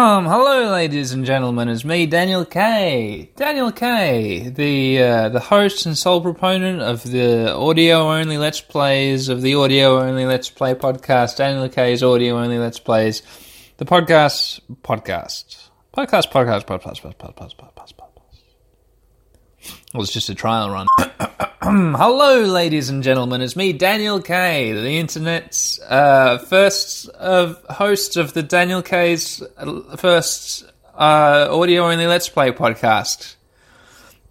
Hello, ladies and gentlemen. It's me, Daniel Kay. Daniel Kay, the host and sole proponent of the audio-only Let's Plays, of the audio-only Let's Play podcast, Daniel Kay's audio-only Let's Plays, the podcast. Well, it's just a trial run. Hello, ladies and gentlemen. It's me, Daniel Kay, the internet's first host of the Daniel Kay's first audio-only Let's Play podcast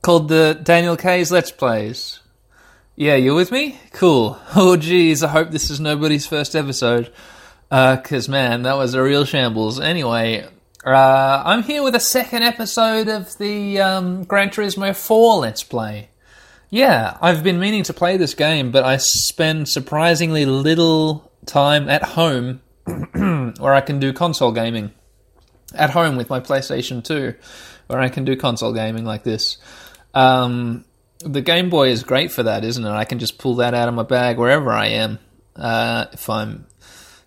called the Daniel Kay's Let's Plays. Yeah, you with me? Cool. Oh, geez, I hope this is nobody's first episode because, man, that was a real shambles. Anyway, I'm here with a second episode of the Gran Turismo 4 Let's Play. Yeah, I've been meaning to play this game, but I spend surprisingly little time at home where I can do console gaming. At home with my PlayStation 2, where I can do console gaming like this. The Game Boy is great for that, isn't it? I can just pull that out of my bag wherever I am. If I'm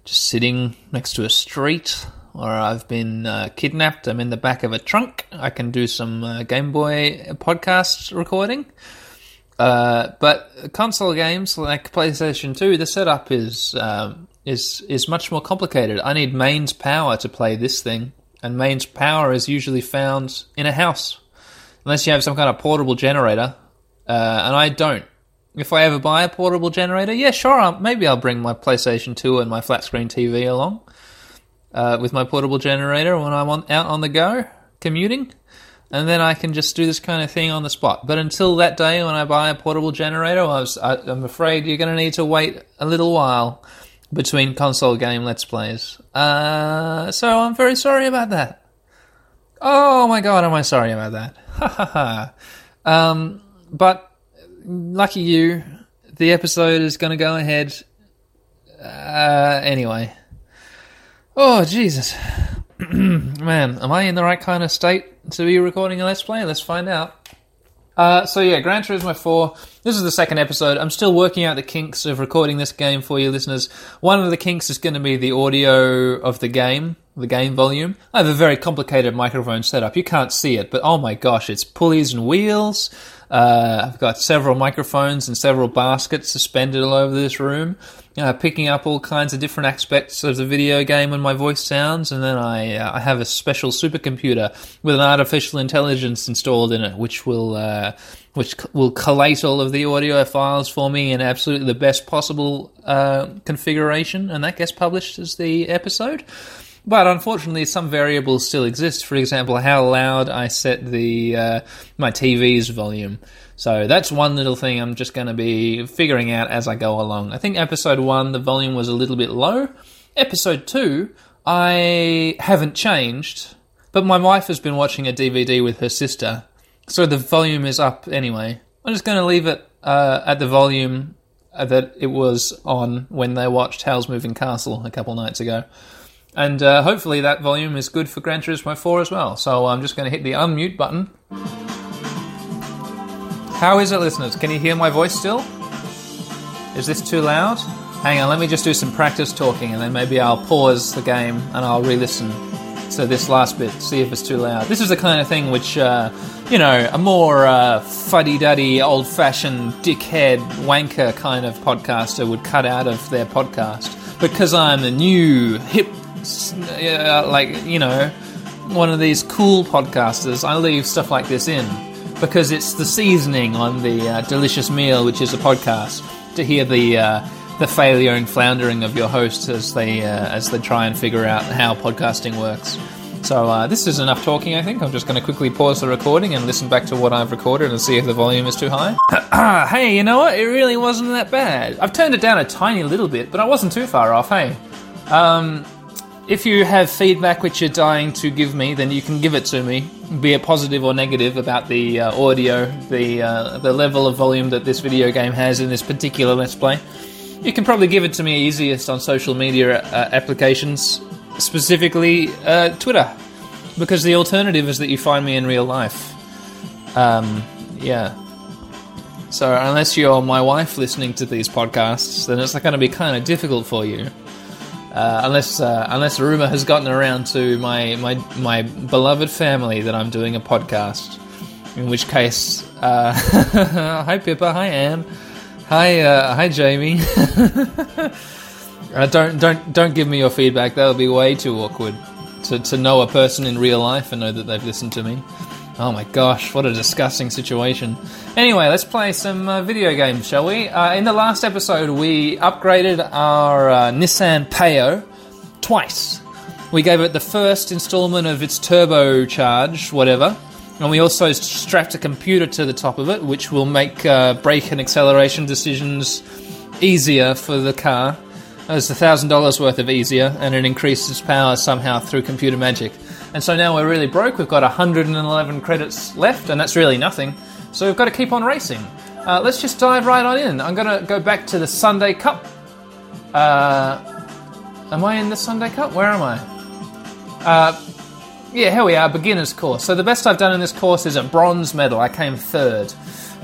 just sitting next to a street, or I've been kidnapped, I'm in the back of a trunk, I can do some Game Boy podcast recording. But console games like PlayStation 2, the setup is much more complicated. I need mains power to play this thing, and mains power is usually found in a house, unless you have some kind of portable generator, and I don't. If I ever buy a portable generator, yeah, sure, maybe I'll bring my PlayStation 2 and my flat-screen TV along. With my portable generator when I'm out on the go, commuting, and then I can just do this kind of thing on the spot. But until that day when I buy a portable generator, I'm afraid you're going to need to wait a little while between console game Let's Plays. So I'm very sorry about that. Oh my god, am I sorry about that. Ha ha ha. But, lucky you, the episode is going to go ahead anyway. Oh, Jesus. Man, am I in the right kind of state to be recording a Let's Play? Let's find out. Gran Turismo 4. This is the second episode. I'm still working out the kinks of recording this game for you listeners. One of the kinks is going to be the audio of the game volume. I have a very complicated microphone setup. You can't see it, but oh my gosh, it's pulleys and wheels. I've got several microphones and several baskets suspended all over this room, picking up all kinds of different aspects of the video game and my voice sounds, and then I have a special supercomputer with an artificial intelligence installed in it, which will collate all of the audio files for me in absolutely the best possible configuration, and that gets published as the episode. But unfortunately, some variables still exist. For example, how loud I set the my TV's volume. So that's one little thing I'm just going to be figuring out as I go along. I think episode 1, the volume was a little bit low. Episode 2, I haven't changed, but my wife has been watching a DVD with her sister, so the volume is up anyway. I'm just going to leave it at the volume that it was on when they watched Howl's Moving Castle a couple nights ago. And hopefully that volume is good for Gran Turismo 4 as well. So I'm just going to hit the unmute button. How is it, listeners? Can you hear my voice still? Is this too loud? Hang on, let me just do some practice talking and then maybe I'll pause the game and I'll re-listen to this last bit, see if it's too loud. This is the kind of thing which, a more fuddy-duddy, old-fashioned, dickhead, wanker kind of podcaster would cut out of their podcast. Because I'm a new, hip, one of these cool podcasters, I leave stuff like this in because it's the seasoning on the delicious meal, which is a podcast. To hear the failure and floundering of your hosts as they try and figure out how podcasting works. So this is enough talking, I think. I'm just going to quickly pause the recording and listen back to what I've recorded and see if the volume is too high. Hey, you know what? It really wasn't that bad. I've turned it down a tiny little bit, but I wasn't too far off, hey? If you have feedback which you're dying to give me, then you can give it to me, be it positive or negative about the audio, the level of volume that this video game has in this particular Let's Play. You can probably give it to me easiest on social media applications, specifically Twitter, because the alternative is that you find me in real life. So unless you're my wife listening to these podcasts, then it's going to be kind of difficult for you. Unless a rumor has gotten around to my beloved family that I'm doing a podcast, in which case, hi Pippa, hi Anne, hi Jamie. Don't give me your feedback. That would be way too awkward to know a person in real life and know that they've listened to me. Oh my gosh, what a disgusting situation. Anyway, let's play some video games, shall we? In the last episode, we upgraded our Nissan Payo twice. We gave it the first installment of its turbocharge, whatever, and we also strapped a computer to the top of it, which will make brake and acceleration decisions easier for the car. It's $1,000 worth of easier, and it increases power somehow through computer magic. And so now we're really broke. We've got 111 credits left, and that's really nothing. So we've got to keep on racing. Let's just dive right on in. I'm going to go back to the Sunday Cup. Am I in the Sunday Cup? Where am I? Yeah, here we are, beginner's course. So the best I've done in this course is a bronze medal. I came third.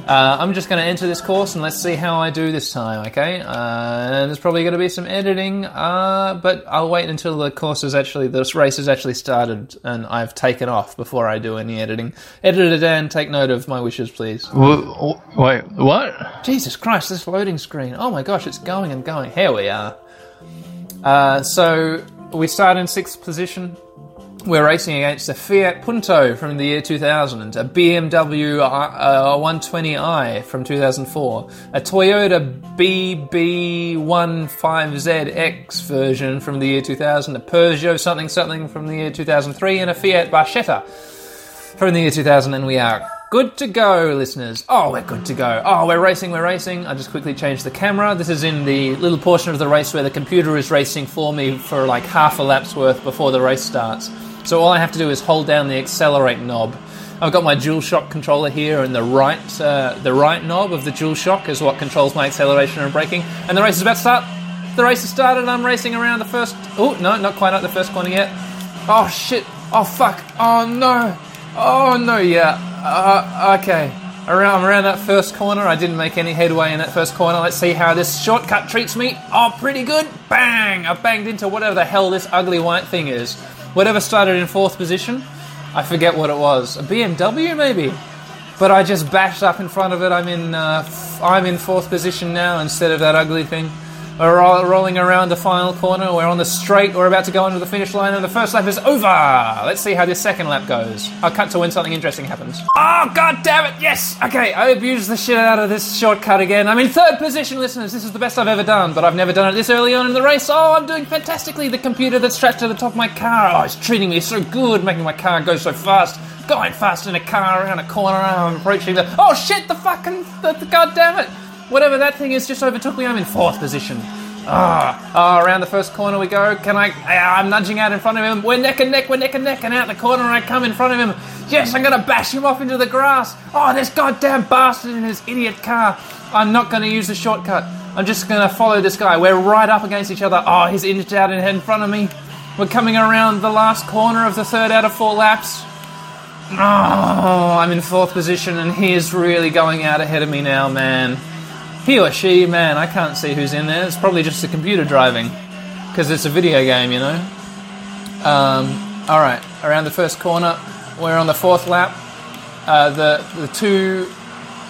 I'm just going to enter this course and let's see how I do this time, okay? And there's probably going to be some editing, but I'll wait until this race has actually started and I've taken off before I do any editing. Editor Dan, take note of my wishes, please. Wait, what? Jesus Christ, this loading screen. Oh my gosh, it's going and going. Here we are. So we start in 6th position. We're racing against a Fiat Punto from the year 2000, a BMW 120i from 2004, a Toyota BB15ZX version from the year 2000, a Peugeot something from the year 2003, and a Fiat Barchetta from the year 2000, and we are good to go, listeners. Oh, we're good to go. Oh, we're racing. I just quickly changed the camera. This is in the little portion of the race where the computer is racing for me for like half a lap's worth before the race starts. So all I have to do is hold down the accelerate knob. I've got my DualShock controller here, and the right knob of the DualShock is what controls my acceleration and braking. And the race is about to start. The race has started. I'm racing around the first... Oh, no, not quite at the first corner yet. Oh, shit. Oh, fuck. Oh, no. Oh, no, yeah. Okay. I'm around that first corner. I didn't make any headway in that first corner. Let's see how this shortcut treats me. Oh, pretty good. Bang! I banged into whatever the hell this ugly white thing is. Whatever started in 4th position, I forget what it was. A BMW maybe? But I just bashed up in front of it. I'm in 4th position now instead of that ugly thing. We're rolling around the final corner. We're on the straight. We're about to go into the finish line, and the first lap is over. Let's see how this second lap goes. I'll cut to when something interesting happens. Oh, god damn it! Yes! Okay, I abused the shit out of this shortcut again. I'm in 3rd position, listeners. This is the best I've ever done, but I've never done it this early on in the race. Oh, I'm doing fantastically. The computer that's strapped to the top of my car. Oh, it's treating me so good, making my car go so fast. Going fast in a car around a corner. I'm approaching the... Oh, shit! The god damn it! Whatever that thing is just overtook me. I'm in 4th position. Around the first corner we go. I'm nudging out in front of him. We're neck and neck. And out the corner I come in front of him. Yes, I'm going to bash him off into the grass. Oh, this goddamn bastard in his idiot car. I'm not going to use the shortcut. I'm just going to follow this guy. We're right up against each other. Oh, he's inched out in front of me. We're coming around the last corner of the 3rd out of 4 laps. Oh, I'm in 4th position and he is really going out ahead of me now, man. He or she, man, I can't see who's in there. It's probably just the computer driving, because it's a video game, you know. All right, around the first corner, we're on the 4th lap. The two,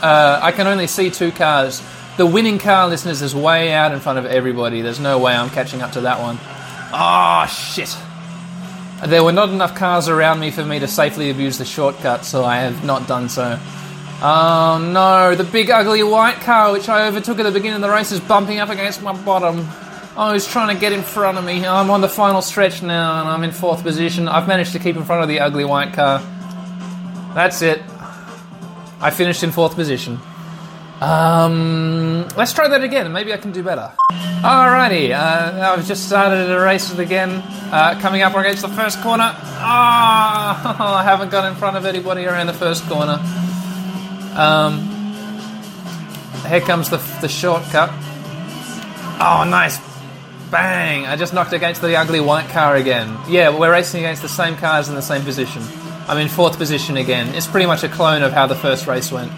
I can only see 2 cars. The winning car, listeners, is way out in front of everybody. There's no way I'm catching up to that one. Oh, shit. There were not enough cars around me for me to safely abuse the shortcut, so I have not done so. Oh no, the big ugly white car which I overtook at the beginning of the race is bumping up against my bottom. Oh, he's trying to get in front of me. I'm on the final stretch now and I'm in 4th position. I've managed to keep in front of the ugly white car. That's it. I finished in 4th position. Let's try that again. Maybe I can do better. Alrighty, I've just started a race again. Coming up against the first corner. I haven't got in front of anybody around the first corner. Here comes the shortcut. Oh, nice. Bang. I just knocked against the ugly white car again. Yeah, we're racing against the same cars in the same position. I'm in 4th position again. It's pretty much a clone of how the first race went.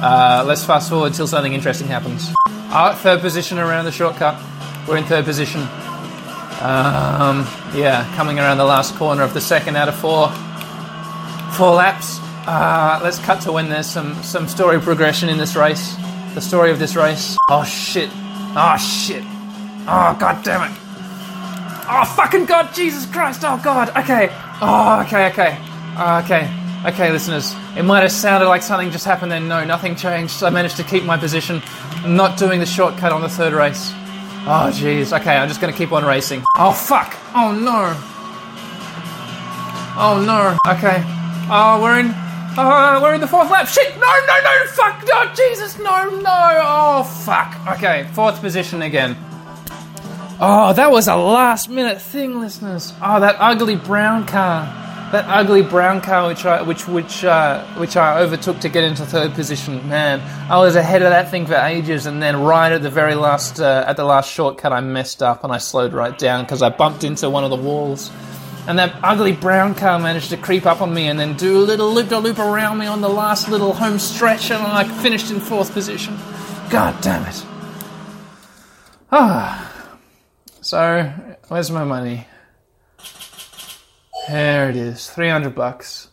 Let's fast forward till something interesting happens. 3rd position around the shortcut. We're in 3rd position. Yeah, coming around the last corner of the second out of four laps. Let's cut to when there's some story progression in this race. The story of this race. Oh shit! Oh shit! Oh god damn it! Oh fucking god! Jesus Christ! Oh god! Okay. Oh okay okay. Okay, listeners. It might have sounded like something just happened then. No, nothing changed. I managed to keep my position. I'm not doing the shortcut on the third race. Oh, jeez. Okay, I'm just going to keep on racing. Oh, fuck. Oh, no. Oh, no. Okay. Oh, we're in the fourth lap. Shit. No. Fuck. Oh, Jesus. No. Oh, fuck. Okay, fourth position again. Oh, that was a last-minute thing, listeners. Oh, that ugly brown car. That ugly brown car which I overtook to get into third position. Man, I was ahead of that thing for ages, and then right at the very last at the last shortcut, I messed up and I slowed right down because I bumped into one of the walls. And that ugly brown car managed to creep up on me and then do a little loop-de-loop around me on the last little home stretch, and I finished in fourth position. God damn it! Ah, so where's my money? There it is, $300.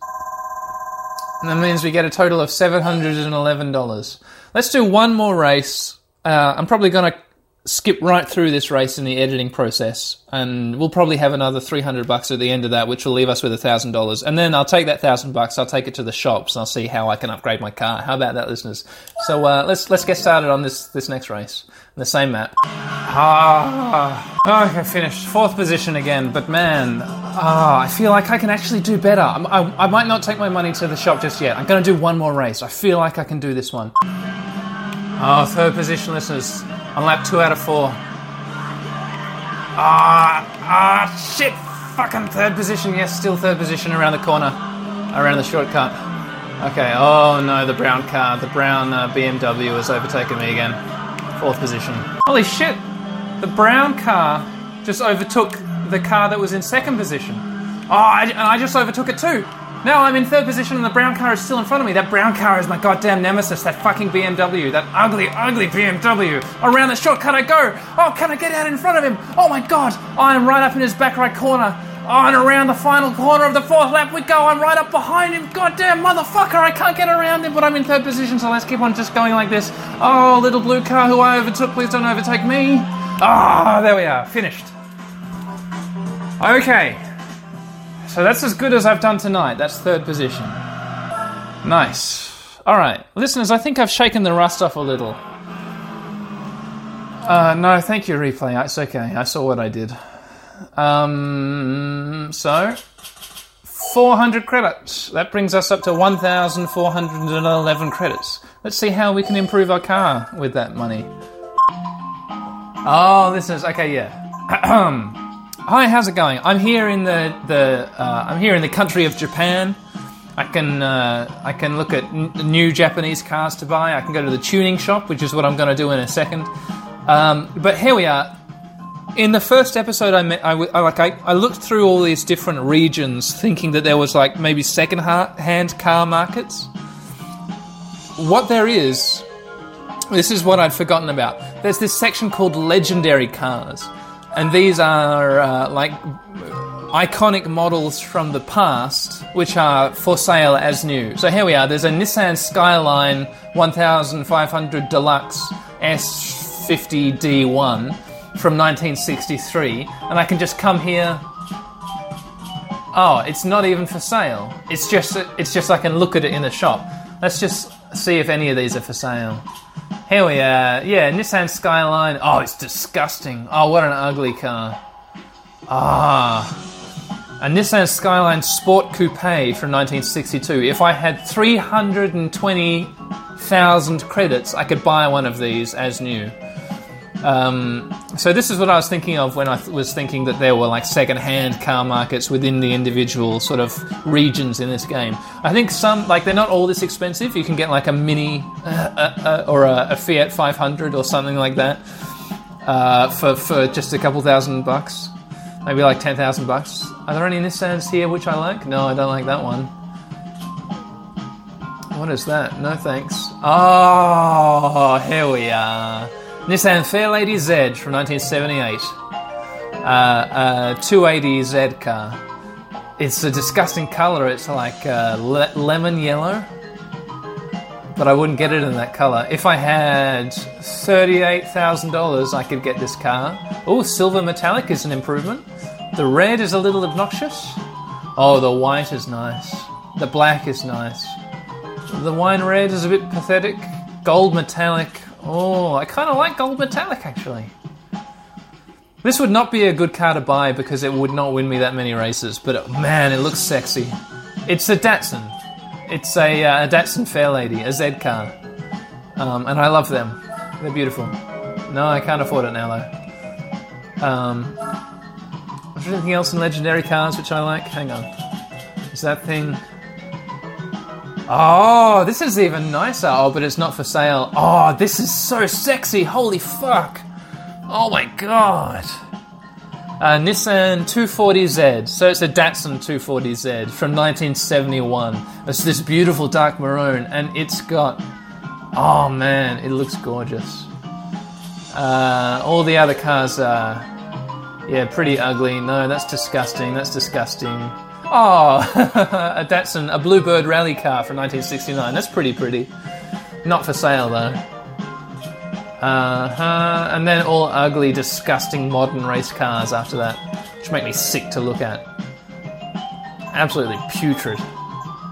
And that means we get a total of $711. Let's do one more race. I'm probably going to skip right through this race in the editing process, and we'll probably have another $300 at the end of that, which will leave us with $1,000. And then I'll take that $1,000, I'll take it to the shops, and I'll see how I can upgrade my car. How about that, listeners? So let's get started on this next race. The same map. Okay, finished. Fourth position again, but man, I feel like I can actually do better. I might not take my money to the shop just yet. I'm going to do one more race. I feel like I can do this one. Oh, third position, listeners. On lap 2 out of 4. Shit. Fucking third position. Yes, still third position around the corner. Around the shortcut. Okay, oh no, the brown car. The brown BMW has overtaken me again. Fourth position. Holy shit! The brown car just overtook the car that was in second position. Oh, I just overtook it too. Now I'm in third position and the brown car is still in front of me. That brown car is my goddamn nemesis. That fucking BMW. That ugly, ugly BMW. Around the shortcut I go. Oh, can I get out in front of him? Oh my god! I'm right up in his back right corner. Oh, and around the final corner of the fourth lap we go. I'm right up behind him. Goddamn motherfucker, I can't get around him, but I'm in third position, so let's keep on just going like this. Oh, little blue car who I overtook, please don't overtake me. Ah, there we are. Finished. Okay. So that's as good as I've done tonight. That's third position. Nice. All right. Listeners, I think I've shaken the rust off a little. No, thank you, Replay. It's okay. I saw what I did. So 400 credits. That brings us up to 1,411 credits. Let's see how we can improve our car with that money. Oh, listeners, okay, yeah. Hi, how's it going? I'm here in the country of Japan. I can look at new Japanese cars to buy. I can go to the tuning shop, which is what I'm going to do in a second. But here we are. In the first episode, I looked through all these different regions, thinking that there was like maybe second-hand car markets. What there is, this is what I'd forgotten about. There's this section called legendary cars, and these are like iconic models from the past, which are for sale as new. So here we are. There's a Nissan Skyline 1500 Deluxe S50D1. From 1963, and I can just come here. Oh, it's not even for sale. It's just I can look at it in the shop. Let's just see if any of these are for sale. Here we are. Yeah, Nissan Skyline. Oh, it's disgusting. Oh, what an ugly car. A Nissan Skyline Sport Coupe from 1962. If I had 320,000 credits, I could buy one of these as new. So this is what I was thinking of when I was thinking that there were like second-hand car markets within the individual sort of regions in this game. I think some, like, they're not all this expensive. You can get like a Mini or a Fiat 500 or something like that for just a couple $1,000, maybe like $10,000. Are there any Nissans here which I like? No, I don't like that one. What is that? No thanks. Oh, here we are. Nissan Fairlady Z from 1978. 280Z car. It's a disgusting colour. It's like lemon yellow. But I wouldn't get it in that colour. If I had $38,000, I could get this car. Oh, silver metallic is an improvement. The red is a little obnoxious. Oh, the white is nice. The black is nice. The wine red is a bit pathetic. Gold metallic. Oh, I kind of like gold metallic, actually. This would not be a good car to buy because it would not win me that many races, but man, it looks sexy. It's a Datsun. It's a Datsun Fairlady, a Z car. And I love them. They're beautiful. No, I can't afford it now, though. Is there anything else in legendary cars which I like? Hang on. Is that thing... Oh, this is even nicer. Oh, but it's not for sale. Oh, this is so sexy. Holy fuck. Oh my god. Nissan 240Z. So it's a Datsun 240Z from 1971. It's this beautiful dark maroon, and it's got... Oh man, it looks gorgeous. All the other cars are... Yeah, pretty ugly. No, that's disgusting. That's disgusting. Oh, a Datsun, a Bluebird rally car from 1969. That's pretty pretty. Not for sale, though. And then all ugly, disgusting modern race cars after that, which make me sick to look at. Absolutely putrid.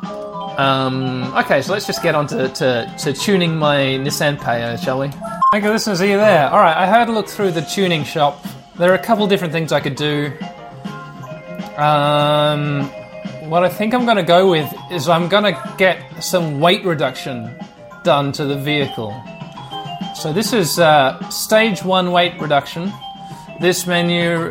Okay, so let's just get on to tuning my Nissan Payo, shall we? Okay, listeners, are you there? Alright, I had a look through the tuning shop. There are a couple different things I could do. What I think I'm going to go with is I'm going to get some weight reduction done to the vehicle. So this is stage 1 weight reduction. This menu,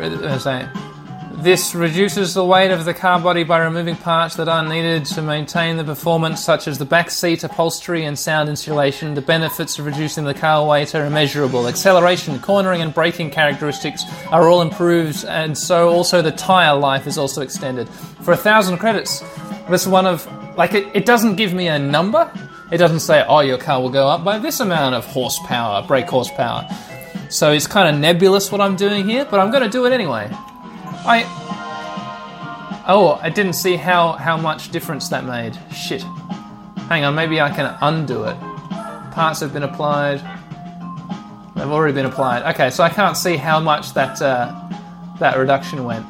this reduces the weight of the car body by removing parts that are needed to maintain the performance, such as the back seat, upholstery and sound insulation. The benefits of reducing the car weight are immeasurable. Acceleration, cornering and braking characteristics are all improved, and so also the tyre life is also extended. For 1,000 credits, this one of... Like, it doesn't give me a number. It doesn't say, oh, your car will go up by this amount of horsepower, brake horsepower. So it's kind of nebulous what I'm doing here, but I'm going to do it anyway. I didn't see how much difference that made. Shit. Hang on, maybe I can undo it. Parts have been applied. They've already been applied. Okay, so I can't see how much that reduction went.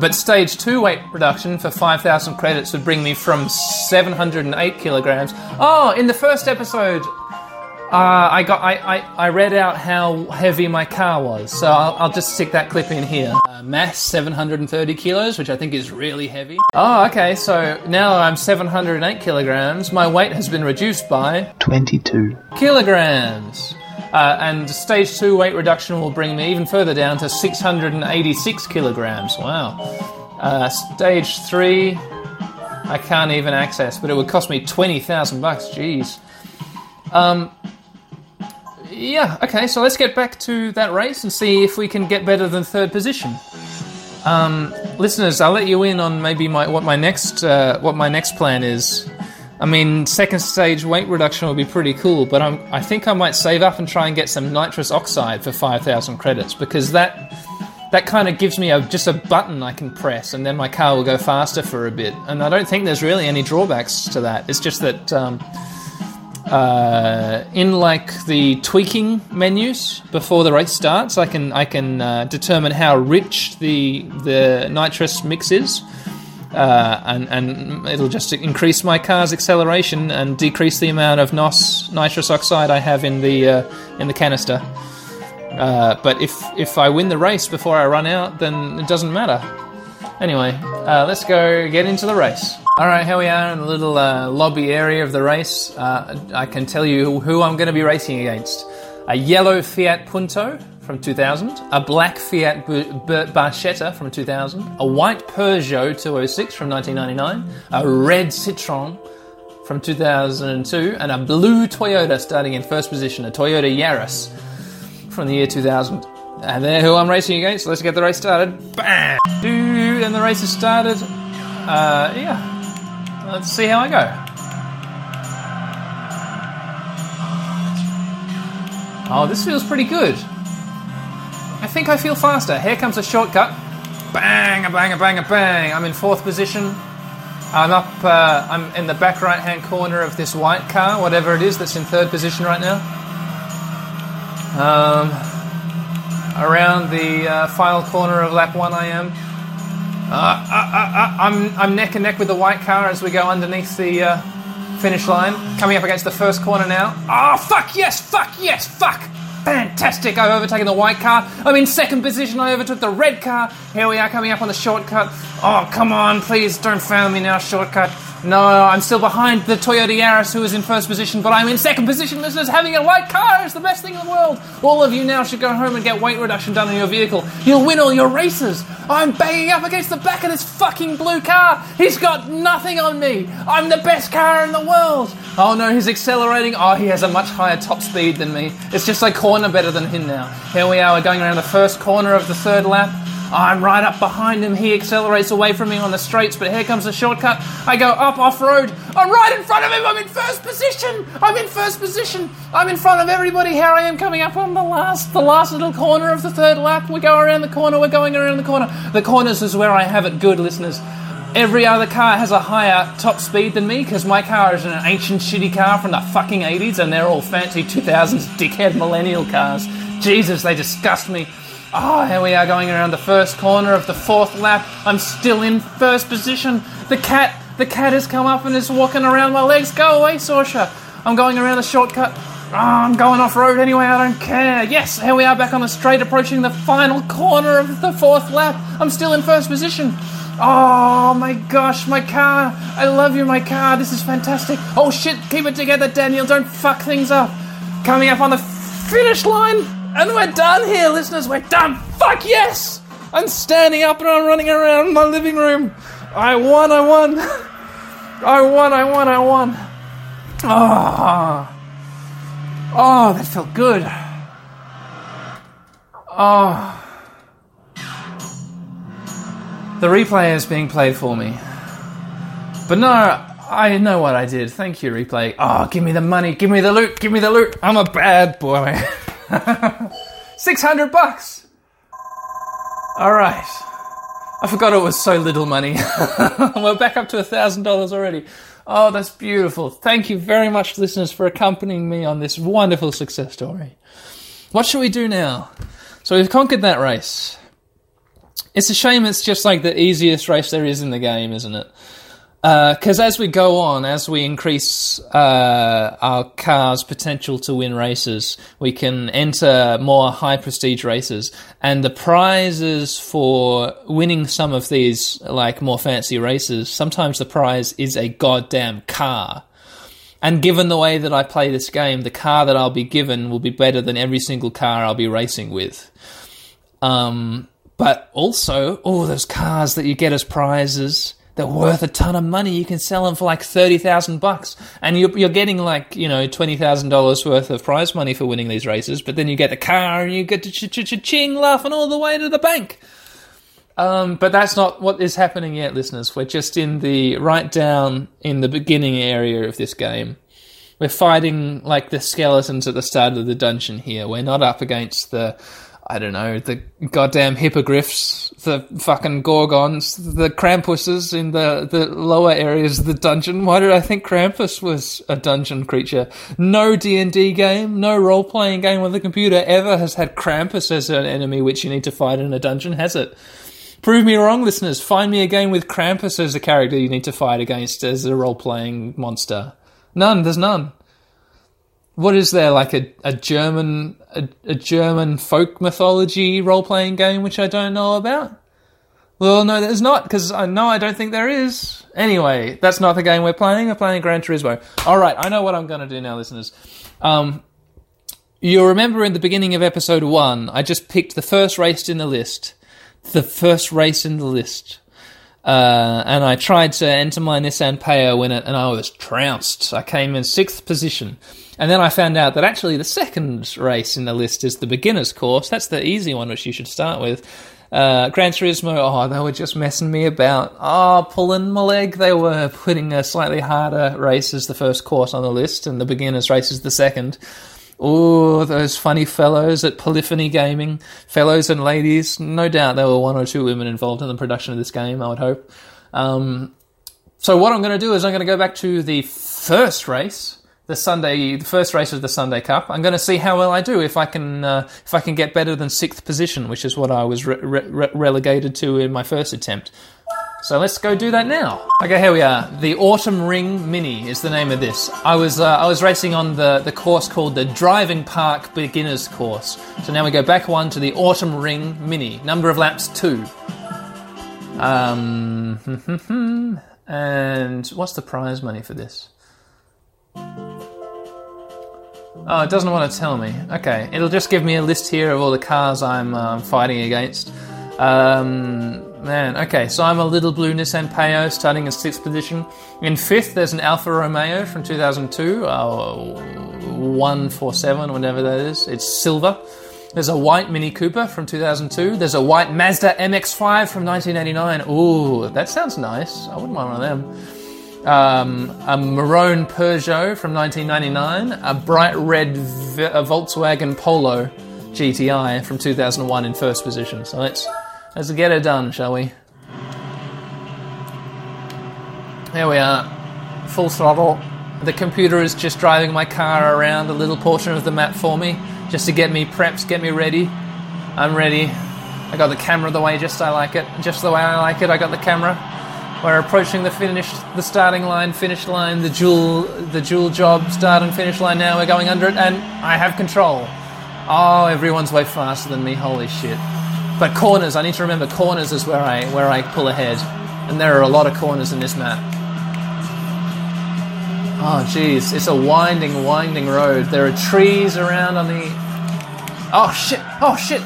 But stage 2 weight reduction for 5,000 credits would bring me from 708 kilograms. Oh, in the first episode, I read out how heavy my car was, so I'll just stick that clip in here. Mass 730 kilos, which I think is really heavy. Oh, okay, so now I'm 708 kilograms. My weight has been reduced by... 22 kilograms. And stage 2 weight reduction will bring me even further down to 686 kilograms. Wow. Stage 3, I can't even access, but it would cost me $20,000. Jeez. Yeah, okay, so let's get back to that race and see if we can get better than third position. Listeners, I'll let you in on maybe what my next plan is. I mean, second stage weight reduction would be pretty cool, but I think I might save up and try and get some nitrous oxide for 5,000 credits, because that kind of gives me just a button I can press, and then my car will go faster for a bit. And I don't think there's really any drawbacks to that. It's just that in like the tweaking menus before the race starts, I can determine how rich the nitrous mix is. And it'll just increase my car's acceleration and decrease the amount of nitrous oxide I have in the canister. But if I win the race before I run out, then it doesn't matter. Anyway, let's go get into the race. All right, here we are in the little lobby area of the race. I can tell you who I'm going to be racing against. A yellow Fiat Punto from 2000, a black Fiat Barchetta from 2000, a white Peugeot 206 from 1999, a red Citroën from 2002, and a blue Toyota starting in first position, a Toyota Yaris from the year 2000. And they're who I'm racing against. Let's get the race started. Bam! Dude, and the race has started. Yeah. Let's see how I go. Oh, this feels pretty good. I think I feel faster. Here comes a shortcut. Bang, a bang, a bang, a bang. I'm in fourth position. I'm up, I'm in the back right-hand corner of this white car, whatever it is that's in third position right now. Around the final corner of lap one I am. I'm neck and neck with the white car as we go underneath the finish line. Coming up against the first corner now. Oh, fuck, yes, fuck, yes, fuck. Fantastic, I've overtaken the white car. I'm in second position, I overtook the red car. Here we are coming up on the shortcut. Oh, come on, please don't fail me now, shortcut. No, I'm still behind the Toyota Yaris, who is in first position, but I'm in second position, listeners. Having a white car is the best thing in the world. All of you now should go home and get weight reduction done on your vehicle. You'll win all your races. I'm banging up against the back of this fucking blue car. He's got nothing on me. I'm the best car in the world. Oh no, he's accelerating. Oh, he has a much higher top speed than me. It's just I corner better than him now. Here we are, we're going around the first corner of the third lap. I'm right up behind him. He accelerates away from me on the straights, but here comes the shortcut. I go up off-road. I'm right in front of him. I'm in first position. I'm in first position. I'm in front of everybody. Here I am coming up on the last little corner of the third lap. We go around the corner. We're going around the corner. The corners is where I have it good, listeners. Every other car has a higher top speed than me because my car is an ancient shitty car from the fucking 80s and they're all fancy 2000s dickhead millennial cars. Jesus, they disgust me. Oh, here we are going around the first corner of the fourth lap. I'm still in first position. The cat has come up and is walking around my legs. Go away, Saoirse. I'm going around the shortcut. Oh, I'm going off-road anyway, I don't care. Yes, here we are back on the straight approaching the final corner of the fourth lap. I'm still in first position. Oh my gosh, my car. I love you, my car. This is fantastic. Oh shit, keep it together, Daniel. Don't fuck things up. Coming up on the finish line. And we're done here, listeners. We're done. Fuck yes! I'm standing up and I'm running around my living room. I won. I won. Oh, that felt good. Oh. The replay is being played for me. But no, I know what I did. Thank you, replay. Oh, give me the money. Give me the loot. Give me the loot. I'm a bad boy. $600. All right. I forgot it was so little money. We're back up to $1,000 already. Oh, that's beautiful. Thank you very much, listeners, for accompanying me on this wonderful success story. What should we do now? So we've conquered that race. It's a shame it's just like the easiest race there is in the game, isn't it? Because as we go on, as we increase our car's potential to win races, we can enter more high-prestige races. And the prizes for winning some of these, like, more fancy races, sometimes the prize is a goddamn car. And given the way that I play this game, the car that I'll be given will be better than every single car I'll be racing with. But also, all those cars that you get as prizes... They're worth a ton of money. You can sell them for like $30,000, and you're getting like, you know, $20,000 worth of prize money for winning these races. But then you get the car, and you get to ching laughing all the way to the bank. But that's not what is happening yet, listeners. We're just in the right down in the beginning area of this game. We're fighting like the skeletons at the start of the dungeon here. We're not up against the. I don't know, the goddamn hippogriffs, the fucking gorgons, the Krampuses in the lower areas of the dungeon. Why did I think Krampus was a dungeon creature? No D&D game, no role-playing game on the computer ever has had Krampus as an enemy which you need to fight in a dungeon, has it? Prove me wrong, listeners. Find me a game with Krampus as a character you need to fight against as a role-playing monster. None, there's none. What is there, like a German folk mythology role-playing game which I don't know about? Well, no, there's not, because I don't think there is. Anyway, that's not the game we're playing. We're playing Gran Turismo. All right, I know what I'm going to do now, listeners. You'll remember in the beginning of episode 1, I just picked the first race in the list. And I tried to enter my Nissan Payo in it, and I was trounced. I came in 6th position. And then I found out that actually the second race in the list is the beginner's course. That's the easy one, which you should start with. Gran Turismo, oh, they were just messing me about. Oh, pulling my leg. They were putting a slightly harder race as the first course on the list, and the beginner's race is the second. Oh, those funny fellows at Polyphony Gaming. Fellows and ladies. No doubt there were one or two women involved in the production of this game, I would hope. So what I'm going to do is I'm going to go back to the first race, the first race of the Sunday Cup. I'm going to see how well I do, if I can get better than 6th position, which is what I was relegated to in my first attempt. So let's go do that now. Okay, here we are. The Autumn Ring Mini is the name of this. I was racing on the course called the Driving Park Beginners Course. So now we go back one to the Autumn Ring Mini. Number of laps 2. And what's the prize money for this? Oh, it doesn't want to tell me. Okay, it'll just give me a list here of all the cars I'm fighting against. Okay, so I'm a little blue Nissan Payo starting in 6th position. In 5th, there's an Alfa Romeo from 2002, 147, whatever that is. It's silver. There's a white Mini Cooper from 2002. There's a white Mazda MX-5 from 1989. Ooh, that sounds nice. I wouldn't mind one of them. A maroon Peugeot from 1999. A bright red Volkswagen Polo GTI from 2001 in 1st position. So let's get it done, shall we? There we are. Full throttle. The computer is just driving my car around a little portion of the map for me, just to get me prepped, get me ready. I'm ready. I got the camera the way just the way I like it. I got the camera. We're approaching the starting line, finish line, the dual job, start and finish line now. We're going under it, and I have control. Oh, everyone's way faster than me. Holy shit. But corners, I need to remember corners is where I pull ahead. And there are a lot of corners in this map. Oh jeez, it's a winding, winding road. There are trees around on the... Oh shit,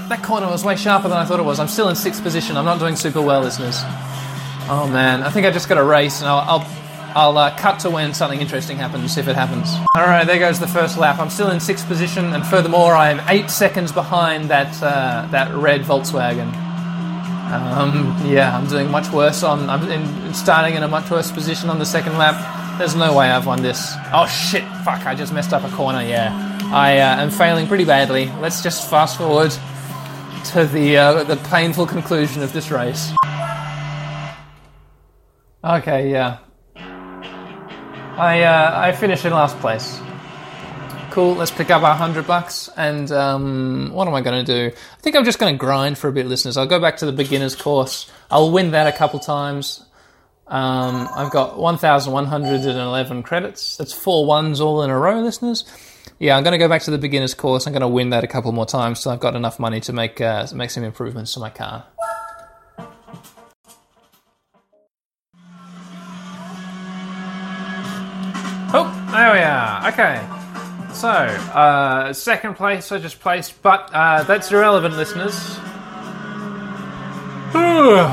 that corner was way sharper than I thought it was. I'm still in 6th position, I'm not doing super well, listeners. Oh man, I think I just got a race and I'll cut to when something interesting happens, if it happens. Alright, there goes the first lap. I'm still in 6th position, and furthermore, I am 8 seconds behind that red Volkswagen. I'm doing much worse starting in a much worse position on the second lap. There's no way I've won this. Oh shit, fuck, I just messed up a corner, yeah. I am failing pretty badly. Let's just fast forward to the painful conclusion of this race. Okay, yeah. I finished in last place. Cool, let's pick up our $100 and what am I going to do? I think I'm just going to grind for a bit, listeners. I'll go back to the beginner's course. I'll win that a couple times. I've got 1,111 credits. That's 4 ones all in a row, listeners. Yeah, I'm going to go back to the beginner's course. I'm going to win that a couple more times so I've got enough money to make some improvements to my car. Oh, there we are. Okay. So, 2nd place I just placed, but that's irrelevant, listeners.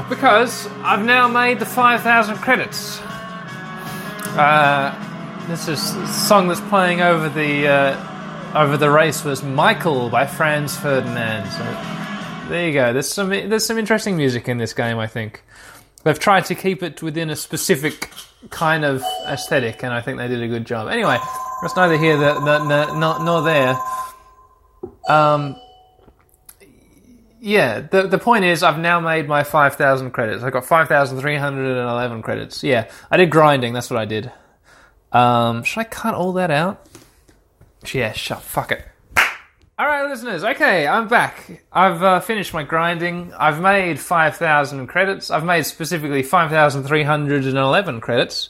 Because I've now made the 5,000 credits. This is the song that's playing over the race was "Michael" by Franz Ferdinand. So there you go. There's some interesting music in this game, I think. They've tried to keep it within a specific kind of aesthetic, and I think they did a good job. Anyway, it's neither here nor there. Yeah, the point is I've now made my 5,000 credits. I've got 5,311 credits. Yeah, I did grinding. That's what I did. Should I cut all that out? Yeah, fuck it. All right, listeners. Okay, I'm back. I've finished my grinding. I've made 5,000 credits. I've made specifically 5,311 credits.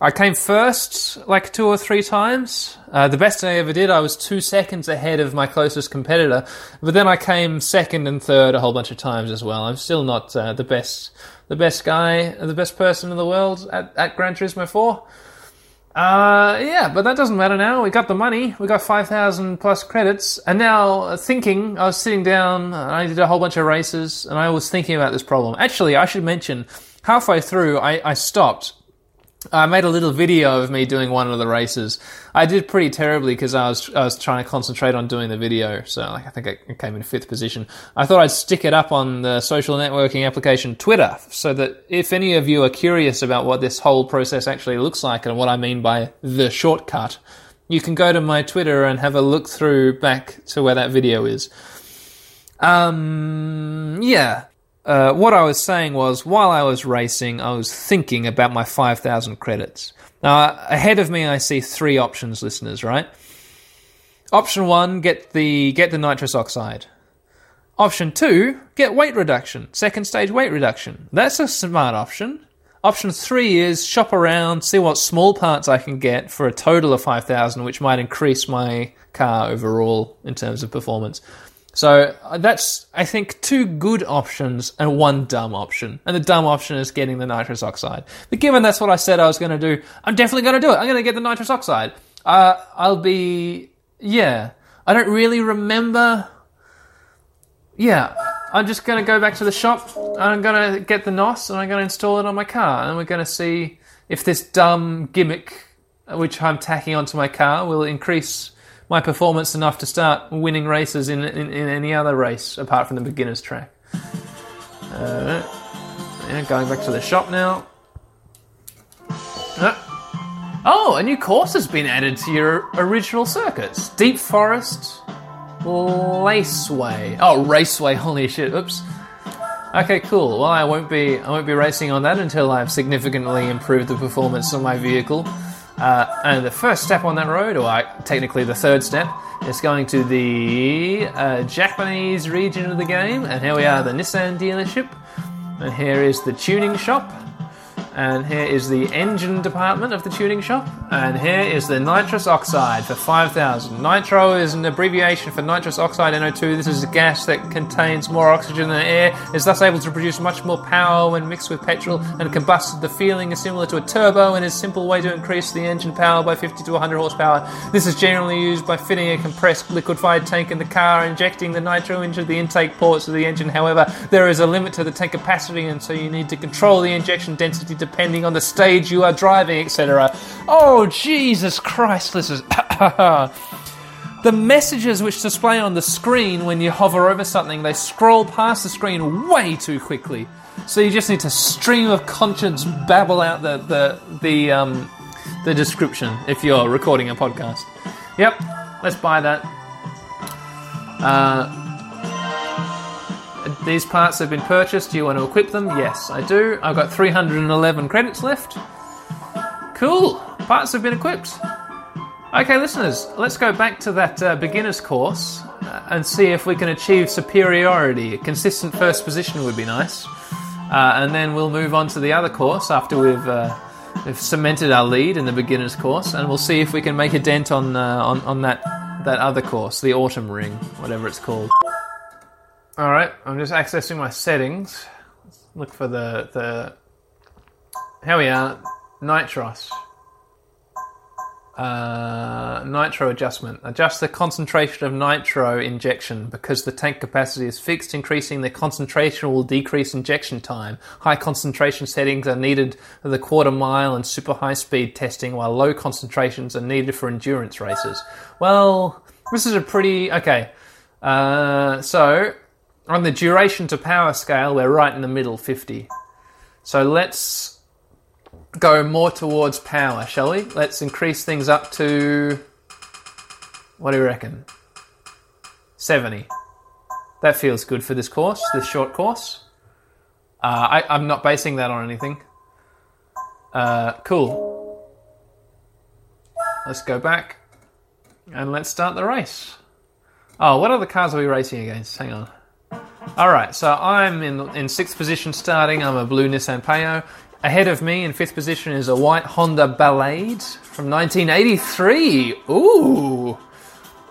I came first like 2 or 3 times. The best I ever did, I was 2 seconds ahead of my closest competitor. But then I came 2nd and 3rd a whole bunch of times as well. I'm still not the best guy, the best person in the world at Gran Turismo 4. But that doesn't matter now. We got the money. We got 5,000 plus credits. And now I was sitting down, and I did a whole bunch of races, and I was thinking about this problem. Actually, I should mention, halfway through, I stopped. I made a little video of me doing one of the races. I did pretty terribly because I was trying to concentrate on doing the video. So I think I came in 5th position. I thought I'd stick it up on the social networking application Twitter so that if any of you are curious about what this whole process actually looks like and what I mean by the shortcut, You can go to my Twitter and have a look through back to where that video is. What I was saying was, while I was racing, I was thinking about my 5,000 credits. Now, ahead of me, I see three options, listeners, right? Option one, get the nitrous oxide. Option two, get weight reduction, second stage weight reduction. That's a smart option. Option three is shop around, see what small parts I can get for a total of 5,000, which might increase my car overall in terms of performance. So that's, I think, two good options and one dumb option. And the dumb option is getting the nitrous oxide. But given that's what I said I was going to do, I'm definitely going to do it. I'm going to get the nitrous oxide. I don't really remember. Yeah, I'm just going to go back to the shop and I'm going to get the NOS and I'm going to install it on my car. And we're going to see if this dumb gimmick, which I'm tacking onto my car, will increase my performance enough to start winning races in any other race apart from the beginner's track. Going back to the shop now. Oh, a new course has been added to your original circuits. Deep Forest... Raceway, holy shit, oops. Okay, cool. Well, I won't be racing on that until I've significantly improved the performance of my vehicle. And the first step on that road, technically the third step, is going to the Japanese region of the game. And here we are, the Nissan dealership. And here is the tuning shop. And here is the engine department of the tuning shop. And here is the nitrous oxide for 5,000. Nitro is an abbreviation for nitrous oxide, NO2. This is a gas that contains more oxygen than air, is thus able to produce much more power when mixed with petrol and combusted. The feeling is similar to a turbo and is a simple way to increase the engine power by 50 to 100 horsepower. This is generally used by fitting a compressed liquefied tank in the car, injecting the nitro into the intake ports of the engine. However, there is a limit to the tank capacity, and so you need to control the injection density depending on the stage you are driving, etc. Oh, Jesus Christ, this is... The messages which display on the screen when you hover over something, they scroll past the screen way too quickly. So you just need to stream of conscience babble out the description if you're recording a podcast. Yep, let's buy that. These parts have been purchased. Do you want to equip them? Yes, I do. I've got 311 credits left. Cool. Parts have been equipped. Okay, listeners, let's go back to that beginner's course and see if we can achieve superiority. A consistent first position would be nice. And then we'll move on to the other course after we've cemented our lead in the beginner's course, and we'll see if we can make a dent on that other course, the Autumn Ring, whatever it's called. All right, I'm just accessing my settings. Let's look for the... Here we are. Nitros. Nitro adjustment. Adjust the concentration of nitro injection. Because the tank capacity is fixed, increasing the concentration will decrease injection time. High concentration settings are needed for the quarter mile and super high speed testing, while low concentrations are needed for endurance races. Well, this is a pretty... Okay. So... On the duration to power scale, we're right in the middle, 50. So let's go more towards power, shall we? Let's increase things up to... What do you reckon? 70. That feels good for this course, this short course. I'm not basing that on anything. Cool. Let's go back and let's start the race. Oh, what other cars are we racing against? Hang on. Alright, so I'm in 6th position starting. I'm a blue Nissan Payo. Ahead of me in 5th position is a white Honda Ballade from 1983. Ooh!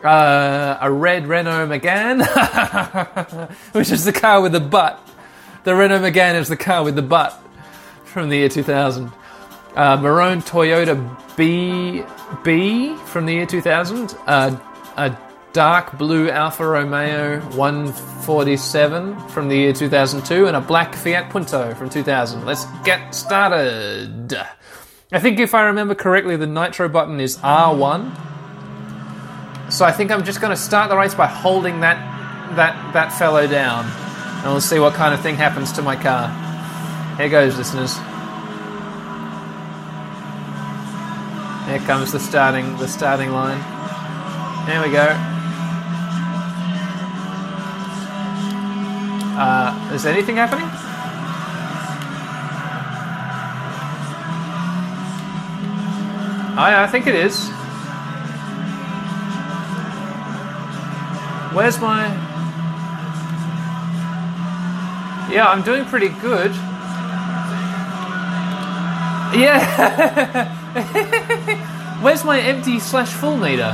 A red Renault Megane, which is the car with the butt. The Renault Megane is the car with the butt from the year 2000. Maroon Toyota BB from the year 2000. A dark blue Alfa Romeo 147 from the year 2002, and a black Fiat Punto from 2000. Let's get started. I think if I remember correctly, the nitro button is R1. So I think I'm just going to start the race by holding that fellow down, and we'll see what kind of thing happens to my car. Here goes, listeners. Here comes the starting line. There we go. Is anything happening? I think it is. Where's my... Yeah, I'm doing pretty good. Yeah! Where's my empty/full meter?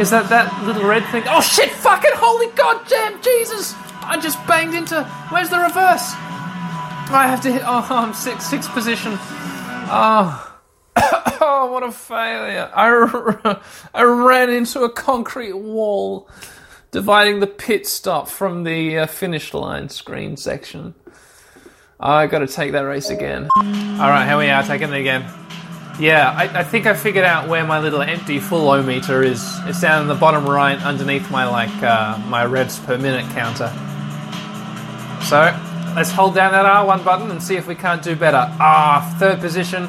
Is that little red thing? Oh shit! Fucking holy goddamn Jesus! I just banged into... Where's the reverse? I have to hit... Oh, I'm sixth position. Oh... Oh, what a failure. I ran into a concrete wall dividing the pit stop from the finish line screen section. I got to take that race again. All right, here we are, taking it again. Yeah, I think I figured out where my little empty full-o-meter is. It's down in the bottom right underneath my, my revs per minute counter. So, let's hold down that R1 button and see if we can't do better. Ah, third position.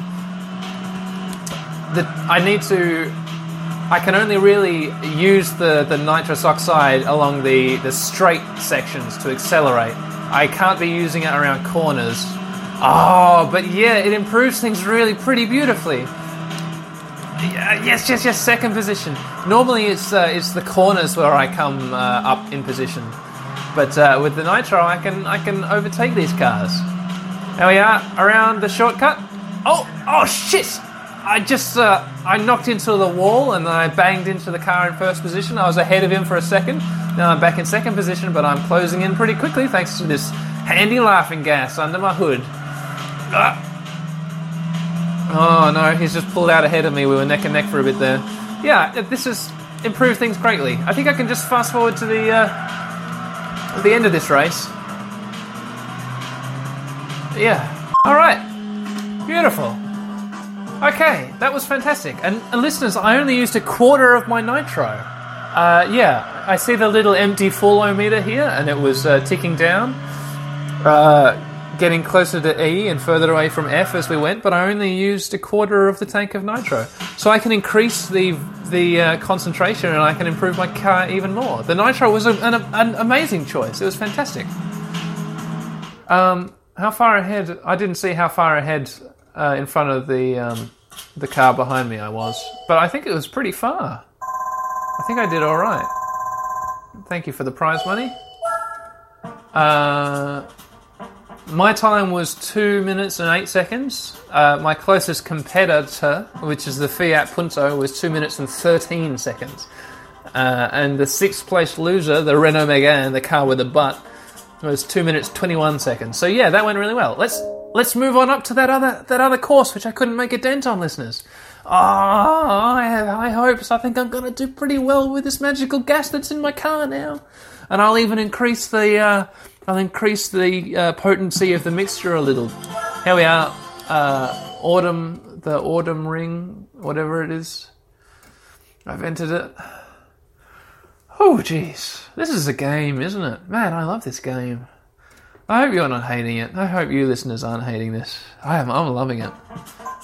I can only really use the nitrous oxide along the straight sections to accelerate. I can't be using it around corners. Oh, but yeah, it improves things really pretty beautifully. Yes, second position. Normally it's the corners where I come up in position. But with the nitro, I can overtake these cars. There we are, around the shortcut. Oh shit! I just, I knocked into the wall and then I banged into the car in first position. I was ahead of him for a second. Now I'm back in second position, but I'm closing in pretty quickly thanks to this handy laughing gas under my hood. Oh no, he's just pulled out ahead of me. We were neck and neck for a bit there. Yeah, this has improved things greatly. I think I can just fast forward to the end of this race. Yeah. Alright. Beautiful. Okay, that was fantastic. And listeners, I only used a quarter of my nitro. Yeah, I see the little empty full-o-meter here, and it was ticking down, getting closer to E and further away from F as we went, but I only used a quarter of the tank of nitro. So I can increase the concentration and I can improve my car even more. The nitro was an amazing choice. It was fantastic. How far ahead? I didn't see how far ahead... in front of the car behind me I was. But I think it was pretty far. I think I did all right. Thank you for the prize money. My time was 2 minutes and 8 seconds. My closest competitor, which is the Fiat Punto, was 2 minutes and 13 seconds. And the 6th place loser, the Renault Megane, the car with a butt, was 2 minutes 21 seconds. So yeah, that went really well. Let's move on up to that other course, which I couldn't make a dent on, listeners. Oh, I have high hopes. I think I'm going to do pretty well with this magical gas that's in my car now. And I'll even increase the potency of the mixture a little. Here we are, the autumn ring, whatever it is. I've entered it. Oh, jeez. This is a game, isn't it? Man, I love this game. I hope you're not hating it. I hope you listeners aren't hating this. I am. I'm loving it.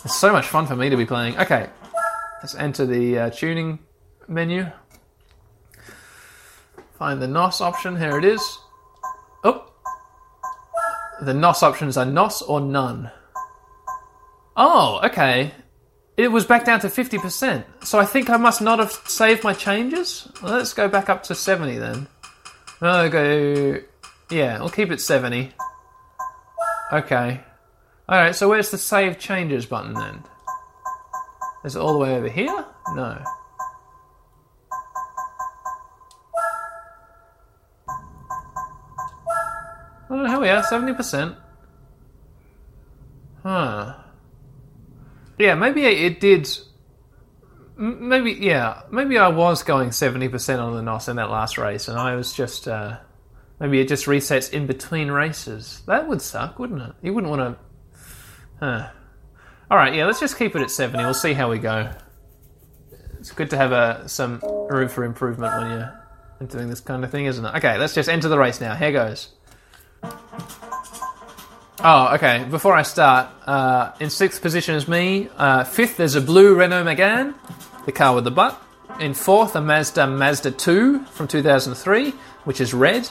It's so much fun for me to be playing. Okay, let's enter the tuning menu. Find the NOS option. Here it is. Oh, the NOS options are NOS or none. Oh, okay. It was back down to 50%. So I think I must not have saved my changes. Let's go back up to 70 then. I'll go... Yeah, we'll keep it 70. Okay. Alright, so where's the Save Changes button then? Is it all the way over here? No. Well, here we are, 70%. Huh. Yeah, maybe it did... Maybe I was going 70% on the NOS in that last race, and I was just... Maybe it just resets in between races. That would suck, wouldn't it? You wouldn't want to... Huh. Alright, yeah, let's just keep it at 70. We'll see how we go. It's good to have some room for improvement when you're doing this kind of thing, isn't it? Okay, let's just enter the race now. Here goes. Oh, okay. Before I start, in sixth position is me. Fifth, there's a blue Renault Megane, the car with the butt. In fourth, a Mazda 2 from 2003, which is red.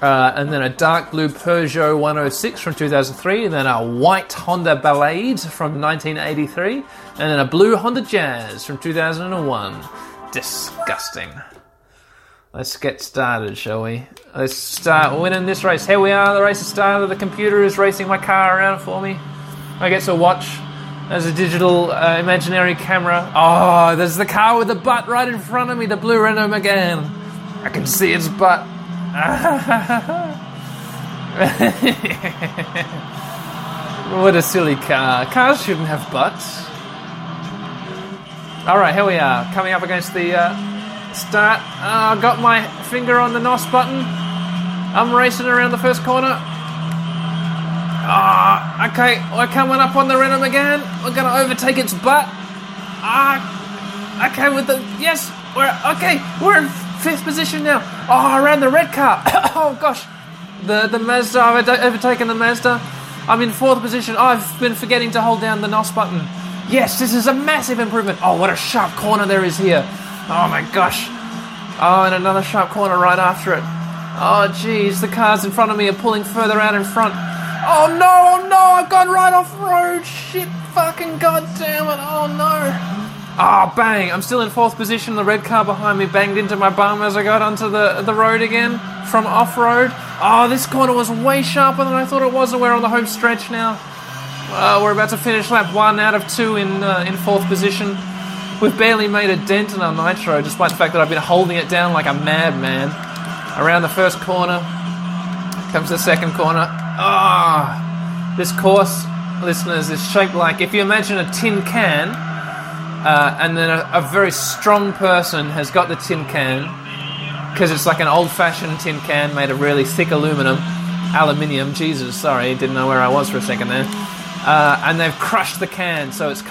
And then a dark blue Peugeot 106 from 2003, and then a white Honda Ballade from 1983, and then a blue Honda Jazz from 2001. Disgusting. Let's get started, shall we? Let's start winning this race. Here we are, the race has started. The computer is racing my car around for me. I get to watch as a digital imaginary camera. Oh, there's the car with the butt right in front of me, the blue Renault Megane. I can see its butt. What a silly car. Cars shouldn't have butts. Alright, here we are, coming up against the start. I got my finger on the NOS button. I'm racing around the first corner. Okay, we're coming up on the Renault Megane. We're going to overtake its butt. Okay, with the... Yes, we're in fifth position now. Oh, I ran the red car. Oh, gosh. The Mazda, I've overtaken the Mazda. I'm in fourth position. I've been forgetting to hold down the NOS button. Yes, this is a massive improvement. Oh, what a sharp corner there is here. Oh, my gosh. Oh, and another sharp corner right after it. Oh, jeez, the cars in front of me are pulling further out in front. Oh, no, I've gone right off-road. Shit, fucking goddamn it. Oh, no. Oh, bang! I'm still in fourth position. The red car behind me banged into my bum as I got onto the road again from off-road. Oh, this corner was way sharper than I thought it was, and we're on the home stretch now. We're about to finish lap 1 out of 2 in fourth position. We've barely made a dent in our nitro, despite the fact that I've been holding it down like a madman. Around the first corner comes the second corner. Ah! Oh, this course, listeners, is shaped like, if you imagine a tin can... and then a very strong person has got the tin can, because it's like an old-fashioned tin can made of really thick aluminium, Jesus, sorry, didn't know where I was for a second there, and they've crushed the can, so it's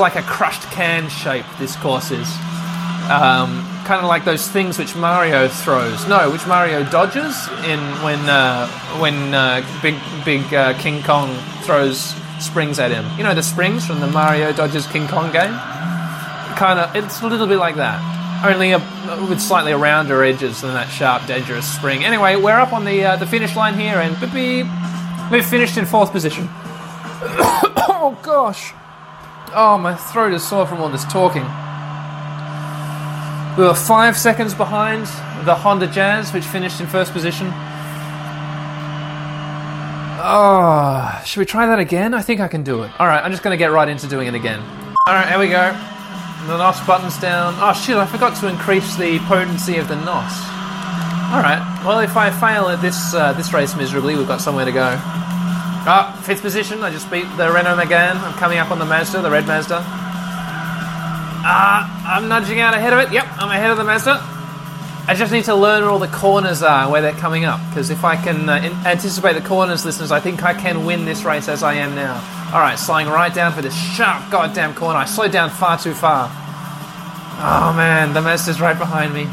like a crushed can shape, this course is, kind of like those things which Mario dodges in when big King Kong throws springs at him. You know the springs from the Mario Dodgers King Kong game? It's a little bit like that. Only with slightly rounder edges than that sharp, dangerous spring. Anyway, we're up on the finish line here, and beep, we've finished in fourth position. Oh, gosh. Oh, my throat is sore from all this talking. We were 5 seconds behind the Honda Jazz, which finished in first position. Oh, should we try that again? I think I can do it. All right, I'm just going to get right into doing it again. All right, here we go. The NOS button's down. Oh, shit, I forgot to increase the potency of the NOS. All right, well, if I fail at this race miserably, we've got somewhere to go. Ah, fifth position. I just beat the Renault Megane. I'm coming up on the Mazda, the red Mazda. Ah, I'm nudging out ahead of it. Yep, I'm ahead of the Mazda. I just need to learn where all the corners are and where they're coming up, because if I can anticipate the corners, listeners, I think I can win this race as I am now. Alright, sliding right down for this sharp goddamn corner. I slowed down far too far. Oh man, the Mazda's right behind me.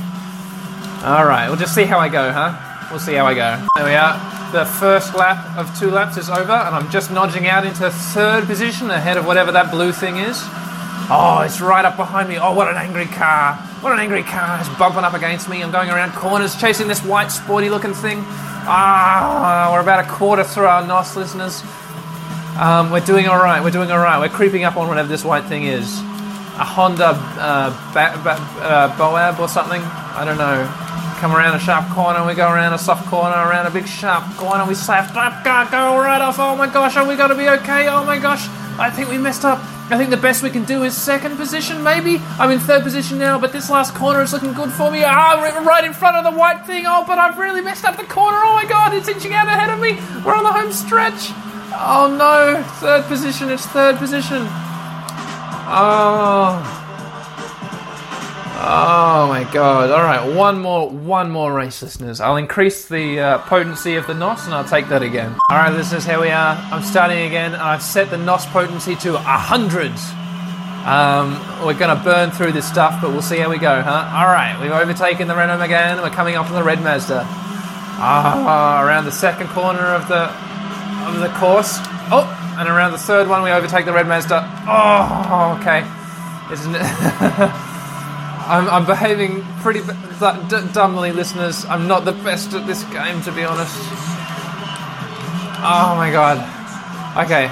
Alright, we'll just see how I go, huh? We'll see how I go. There we are. The first lap of 2 laps is over, and I'm just nudging out into third position ahead of whatever that blue thing is. Oh, it's right up behind me. Oh, what an angry car. What an angry car. It's bumping up against me. I'm going around corners, chasing this white, sporty-looking thing. Ah, we're about a quarter through our NOS, listeners. We're doing all right. We're doing all right. We're creeping up on whatever this white thing is. A Honda Boab or something. I don't know. Come around a sharp corner. We go around a soft corner, around a big sharp corner. We slapped up. Go right off. Oh, my gosh. Are we going to be okay? Oh, my gosh. I think we messed up. I think the best we can do is second position, maybe? I'm in third position now, but this last corner is looking good for me. Ah, right in front of the white thing. Oh, but I've really messed up the corner. Oh, my God, it's inching out ahead of me. We're on the home stretch. Oh, no. Third position. It's third position. Oh. Oh, my God. All right, one more race, listeners. I'll increase the potency of the NOS, and I'll take that again. All right, listeners, here we are. I'm starting again, and I've set the NOS potency to 100. We're going to burn through this stuff, but we'll see how we go, huh? All right, we've overtaken the Renault Megane. We're coming up on the red Mazda. Around the second corner of the of the course. Oh, and around the third one, we overtake the red Mazda. Oh, okay. Isn't it? I'm behaving pretty dumbly, listeners. I'm not the best at this game, to be honest. Oh my god. Okay.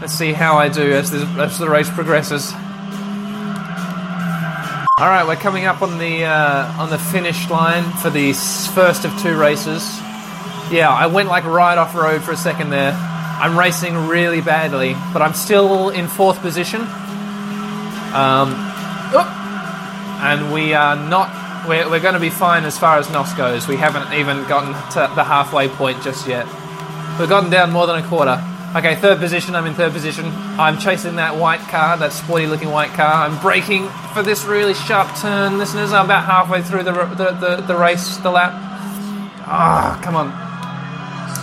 Let's see how I do as the race progresses. All right, we're coming up on the finish line for the first of two races. Yeah, I went like right off road for a second there. I'm racing really badly, but I'm still in fourth position. And we are not. We're going to be fine as far as NOS goes. We haven't even gotten to the halfway point just yet. We've gotten down more than a quarter. Okay, third position, I'm in third position. I'm chasing that white car, that sporty-looking white car. I'm braking for this really sharp turn, listeners. I'm about halfway through the race, the lap. Ah, oh, come on.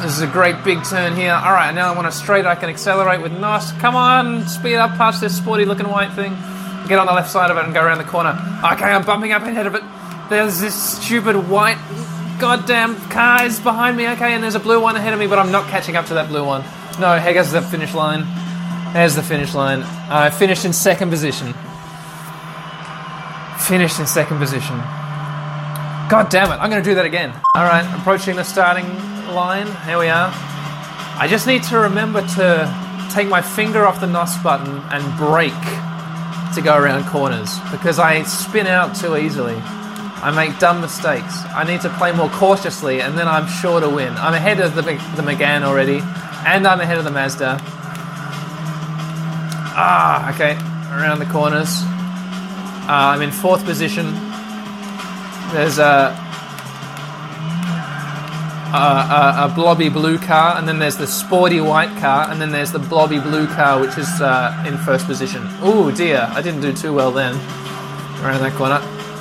This is a great big turn here. All right, now I want a straight. I can accelerate with NOS. Come on, speed up past this sporty-looking white thing. Get on the left side of it and go around the corner. Okay, I'm bumping up ahead of it. There's this stupid white goddamn car is behind me. Okay, and there's a blue one ahead of me, but I'm not catching up to that blue one. No, here goes the finish line. There's the finish line. I finished in second position. Finished in second position. God damn it, I'm going to do that again. All right, approaching the starting line. Here we are. I just need to remember to take my finger off the NOS button and brake to go around corners because I spin out too easily. I make dumb mistakes. I need to play more cautiously and then I'm sure to win. I'm ahead of the Megane already. And I'm ahead of the Mazda. Ah, okay. Around the corners. I'm in fourth position. There's a blobby blue car, and then there's the sporty white car, and then there's the blobby blue car, which is in first position. Ooh, dear. I didn't do too well then. Around that corner.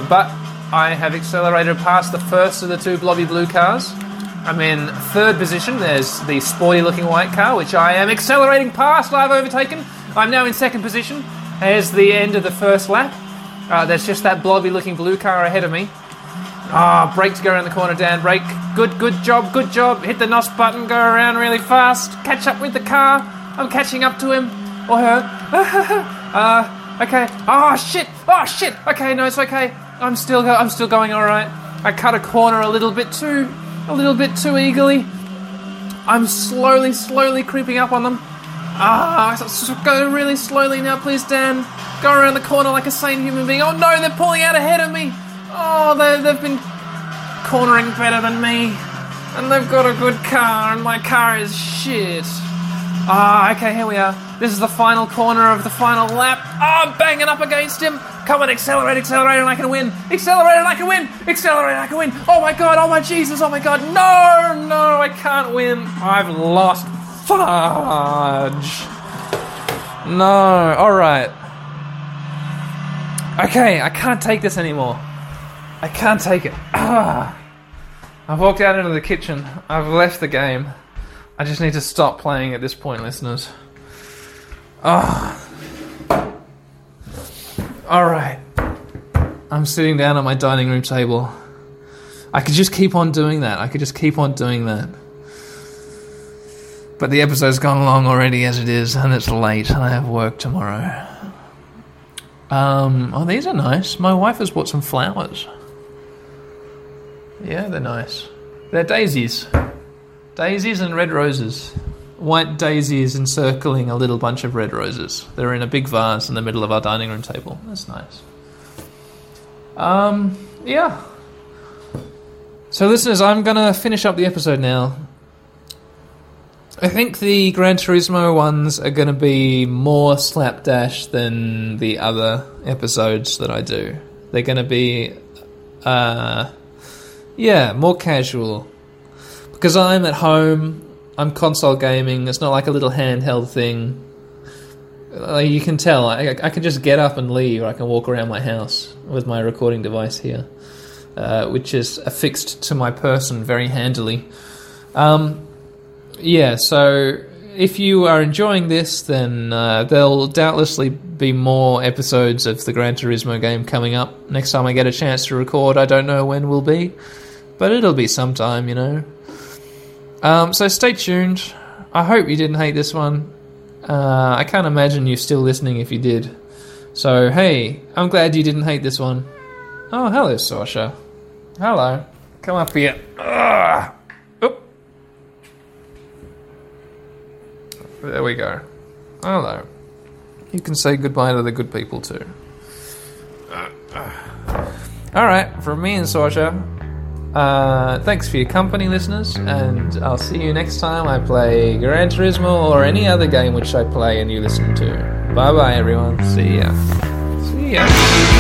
But I have accelerated past the first of the two blobby blue cars. I'm in third position. There's the sporty-looking white car, which I am accelerating past. I've overtaken. I'm now in second position. There's the end of the first lap. There's just that blobby-looking blue car ahead of me. Ah, brake to go around the corner, Dan. Brake. Good job. Hit the NOS button. Go around really fast. Catch up with the car. I'm catching up to him. Or her. Okay. Oh, shit. Okay, no, it's okay. I'm still going all right. I cut a corner a little bit too eagerly. I'm slowly creeping up on them. Go really slowly now, please, Dan. Go around the corner like a sane human being. Oh, no, they're pulling out ahead of me. Oh, they've been cornering better than me. And they've got a good car, and my car is shit. Okay, here we are. This is the final corner of the final lap. Oh, I'm banging up against him. Come on, accelerate, and I can win. Accelerate, and I can win. Oh, my God. Oh, my Jesus. Oh, my God. No, I can't win. I've lost. Fudge. No. All right. Okay, I can't take this anymore. I can't take it. I've walked out into the kitchen. I've left the game. I just need to stop playing at this point, listeners. Alright. I'm sitting down at my dining room table. I could just keep on doing that. But the episode's gone long already as it is, and it's late, and I have work tomorrow. Oh, these are nice. My wife has bought some flowers. Yeah, they're nice. They're daisies. Daisies and red roses. White daisies encircling a little bunch of red roses. They're in a big vase in the middle of our dining room table. That's nice. Yeah. So, listeners, I'm going to finish up the episode now. I think the Gran Turismo ones are going to be more slapdash than the other episodes that I do. They're going to be, more casual. Because I'm at home, I'm console gaming, it's not like a little handheld thing. You can tell, I can just get up and leave, or I can walk around my house with my recording device here, which is affixed to my person very handily. So if you are enjoying this, then there'll doubtlessly be more episodes of the Gran Turismo game coming up. Next time I get a chance to record, I don't know when will be, but it'll be sometime, you know. So stay tuned. I hope you didn't hate this one. I can't imagine you still listening if you did. So, hey, I'm glad you didn't hate this one. Oh, hello, Saoirse. Hello. Come up here. Ugh. Oop. There we go. Hello. You can say goodbye to the good people, too. Alright, from me and Saoirse... thanks for your company, listeners, and I'll see you next time I play Gran Turismo or any other game which I play and you listen to. Bye bye, everyone. See ya. See ya.